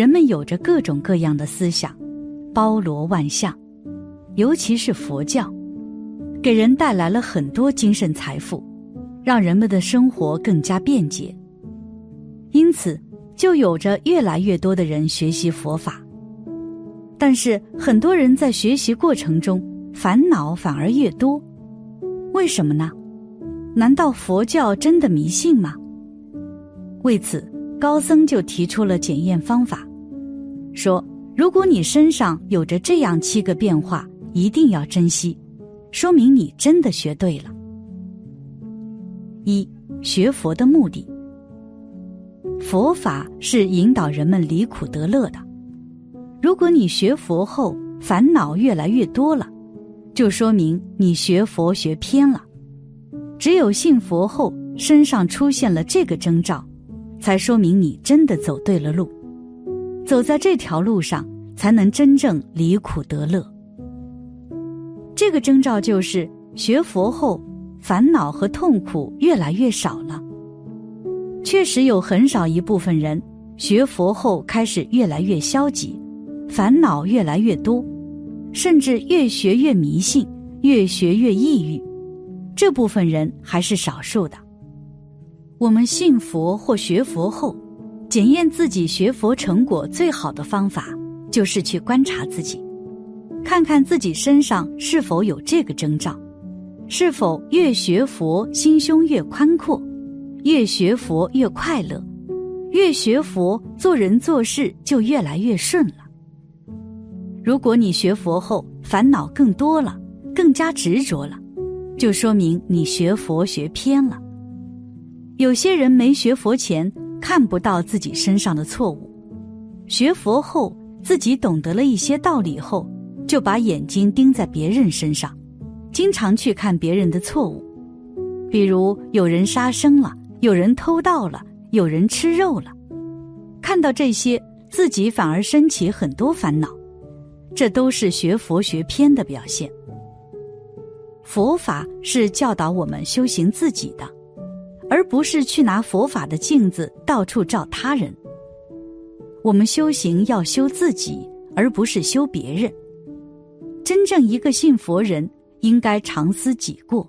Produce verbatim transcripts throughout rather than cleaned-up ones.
人们有着各种各样的思想，包罗万象，尤其是佛教，给人带来了很多精神财富，让人们的生活更加便捷。因此，就有着越来越多的人学习佛法。但是，很多人在学习过程中，烦恼反而越多。为什么呢？难道佛教真的迷信吗？为此，高僧就提出了检验方法，说如果你身上有着这样七个变化，一定要珍惜，说明你真的学对了。一、学佛的目的。佛法是引导人们离苦得乐的。如果你学佛后烦恼越来越多了，就说明你学佛学偏了。只有信佛后身上出现了这个征兆，才说明你真的走对了路。走在这条路上，才能真正离苦得乐。这个征兆就是学佛后烦恼和痛苦越来越少了。确实有很少一部分人学佛后开始越来越消极，烦恼越来越多，甚至越学越迷信，越学越抑郁，这部分人还是少数的。我们信佛或学佛后，检验自己学佛成果最好的方法就是去观察自己，看看自己身上是否有这个征兆，是否越学佛心胸越宽阔，越学佛越快乐，越学佛做人做事就越来越顺了。如果你学佛后烦恼更多了，更加执着了，就说明你学佛学偏了。有些人没学佛前看不到自己身上的错误，学佛后自己懂得了一些道理后，就把眼睛盯在别人身上，经常去看别人的错误，比如有人杀生了，有人偷盗了，有人吃肉了，看到这些自己反而升起很多烦恼，这都是学佛学偏的表现。佛法是教导我们修行自己的，而不是去拿佛法的镜子到处照他人。我们修行要修自己，而不是修别人。真正一个信佛人应该常思己过。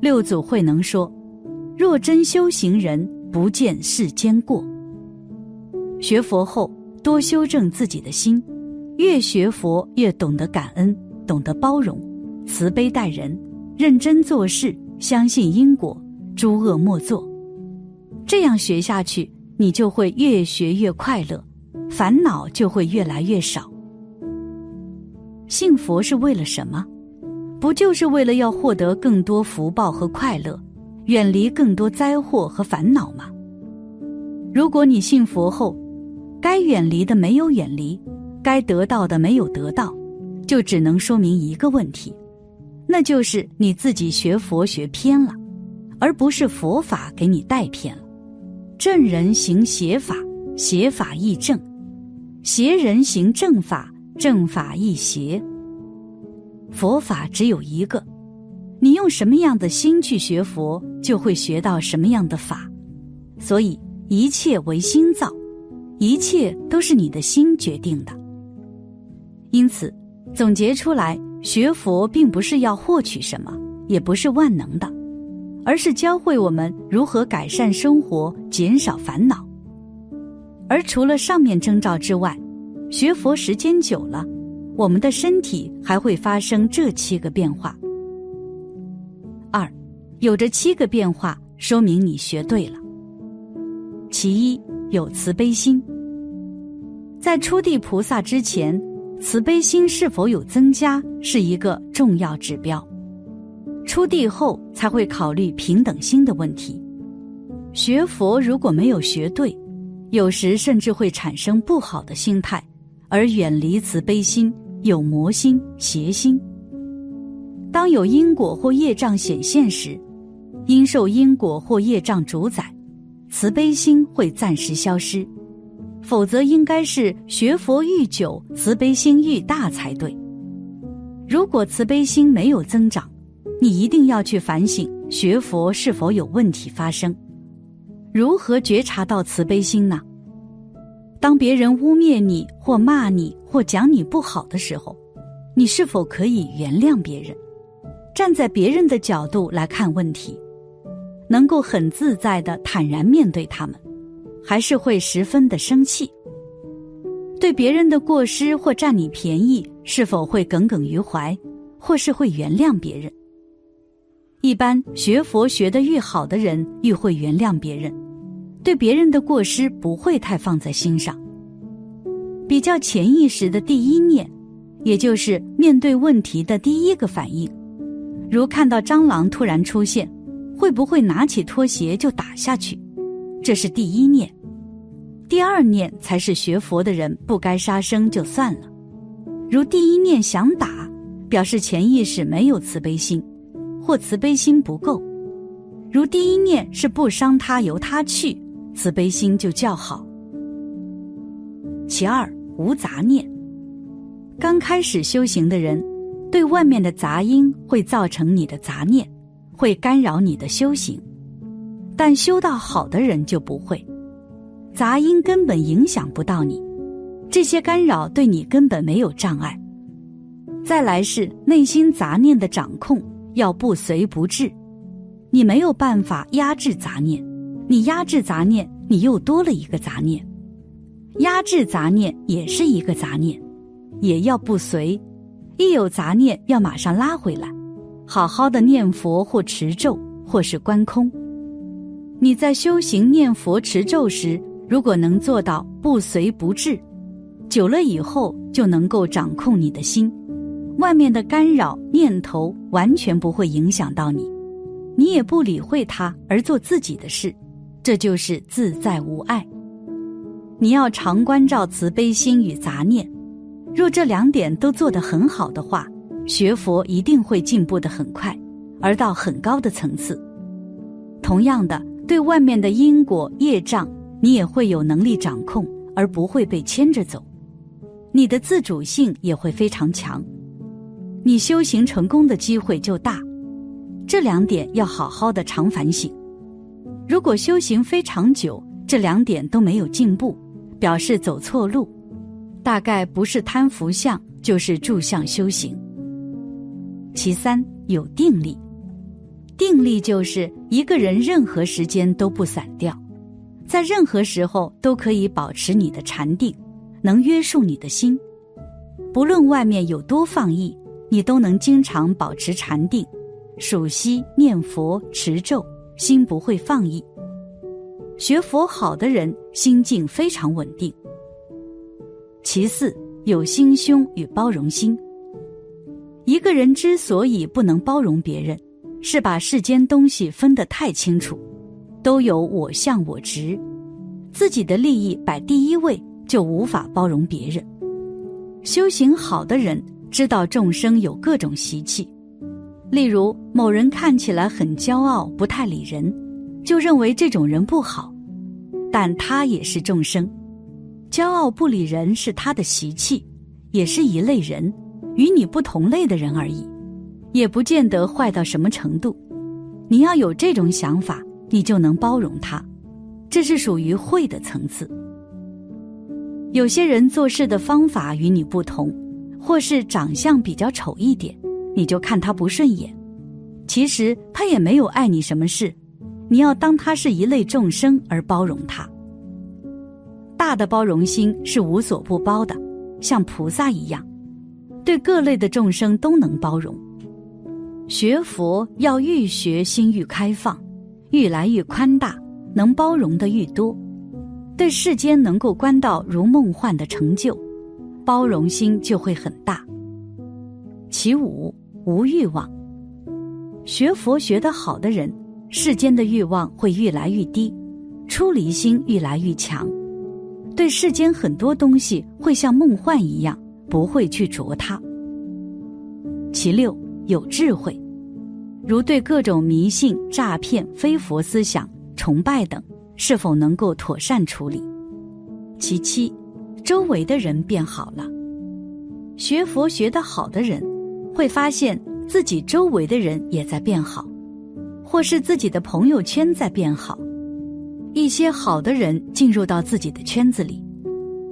六祖慧能说，若真修行人，不见世间过。学佛后多修正自己的心，越学佛越懂得感恩，懂得包容，慈悲待人，认真做事，相信因果，诸恶莫作。这样学下去，你就会越学越快乐，烦恼就会越来越少。信佛是为了什么？不就是为了要获得更多福报和快乐，远离更多灾祸和烦恼吗？如果你信佛后，该远离的没有远离，该得到的没有得到，就只能说明一个问题，那就是你自己学佛学偏了，而不是佛法给你带偏了。正人行邪法，邪法亦正；邪人行正法，正法亦邪。佛法只有一个，你用什么样的心去学佛，就会学到什么样的法。所以一切唯心造，一切都是你的心决定的。因此总结出来，学佛并不是要获取什么，也不是万能的，而是教会我们如何改善生活，减少烦恼。而除了上面征兆之外，学佛时间久了，我们的身体还会发生这七个变化。二，有这七个变化，说明你学对了。其一，有慈悲心。在初地菩萨之前，慈悲心是否有增加是一个重要指标，出地后才会考虑平等心的问题。学佛如果没有学对，有时甚至会产生不好的心态，而远离慈悲心，有魔心、邪心。当有因果或业障显现时，因受因果或业障主宰，慈悲心会暂时消失，否则应该是学佛愈久，慈悲心愈大才对。如果慈悲心没有增长，你一定要去反省学佛是否有问题发生。如何觉察到慈悲心呢？当别人污蔑你或骂你或讲你不好的时候，你是否可以原谅别人？站在别人的角度来看问题，能够很自在地坦然面对他们，还是会十分的生气？对别人的过失或占你便宜，是否会耿耿于怀，或是会原谅别人？一般学佛学得越好的人，越会原谅别人，对别人的过失不会太放在心上。比较潜意识的第一念，也就是面对问题的第一个反应，如看到蟑螂突然出现，会不会拿起拖鞋就打下去？这是第一念。第二念才是学佛的人不该杀生就算了。如第一念想打，表示潜意识没有慈悲心，或慈悲心不够。如第一念是不伤他由他去，慈悲心就较好。其二，无杂念。刚开始修行的人，对外面的杂音会造成你的杂念，会干扰你的修行。但修到好的人就不会，杂音根本影响不到你，这些干扰对你根本没有障碍。再来是内心杂念的掌控，要不随不至。你没有办法压制杂念，你压制杂念，你又多了一个杂念。压制杂念也是一个杂念，也要不随，一有杂念要马上拉回来，好好的念佛或持咒或是观空。你在修行念佛持咒时，如果能做到不随不至，久了以后就能够掌控你的心，外面的干扰念头完全不会影响到你，你也不理会它而做自己的事，这就是自在无碍。你要常关照慈悲心与杂念，若这两点都做得很好的话，学佛一定会进步得很快，而到很高的层次。同样的，对外面的因果业障，你也会有能力掌控，而不会被牵着走。你的自主性也会非常强，你修行成功的机会就大。这两点要好好的常反省。如果修行非常久，这两点都没有进步，表示走错路，大概不是贪福相，就是住相修行。其三，有定力。定力就是一个人任何时间都不散掉，在任何时候都可以保持你的禅定，能约束你的心。不论外面有多放逸，你都能经常保持禅定，数息念佛持咒，心不会放逸。学佛好的人心境非常稳定。其四，有心胸与包容心。一个人之所以不能包容别人，是把世间东西分得太清楚，都有我相我执，自己的利益摆第一位，就无法包容别人。修行好的人知道众生有各种习气，例如某人看起来很骄傲，不太理人，就认为这种人不好，但他也是众生，骄傲不理人是他的习气，也是一类人，与你不同类的人而已，也不见得坏到什么程度。你要有这种想法，你就能包容他，这是属于慧的层次。有些人做事的方法与你不同，或是长相比较丑一点，你就看他不顺眼，其实他也没有碍你什么事，你要当他是一类众生而包容他。大的包容心是无所不包的，像菩萨一样，对各类的众生都能包容。学佛要愈学心愈开放，愈来愈宽大，能包容的愈多，对世间能够观到如梦幻的成就，包容心就会很大。其五，无欲望。学佛学得好的人，世间的欲望会越来越低，出离心越来越强，对世间很多东西会像梦幻一样，不会去着它。其六，有智慧。如对各种迷信、诈骗、非佛思想、崇拜等，是否能够妥善处理？其七，周围的人变好了。学佛学得好的人会发现自己周围的人也在变好，或是自己的朋友圈在变好，一些好的人进入到自己的圈子里，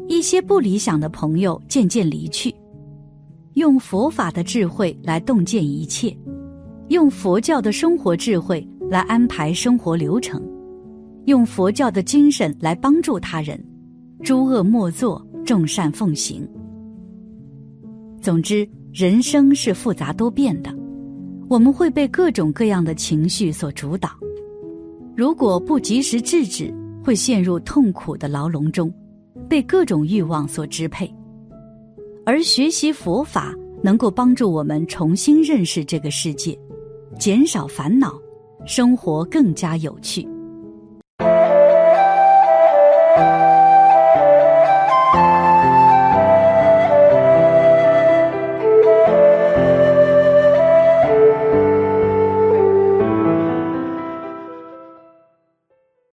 一些不理想的朋友渐渐离去。用佛法的智慧来洞见一切，用佛教的生活智慧来安排生活流程，用佛教的精神来帮助他人，诸恶莫作，众善奉行。总之，人生是复杂多变的，我们会被各种各样的情绪所主导，如果不及时制止，会陷入痛苦的牢笼中，被各种欲望所支配。而学习佛法能够帮助我们重新认识这个世界，减少烦恼，生活更加有趣。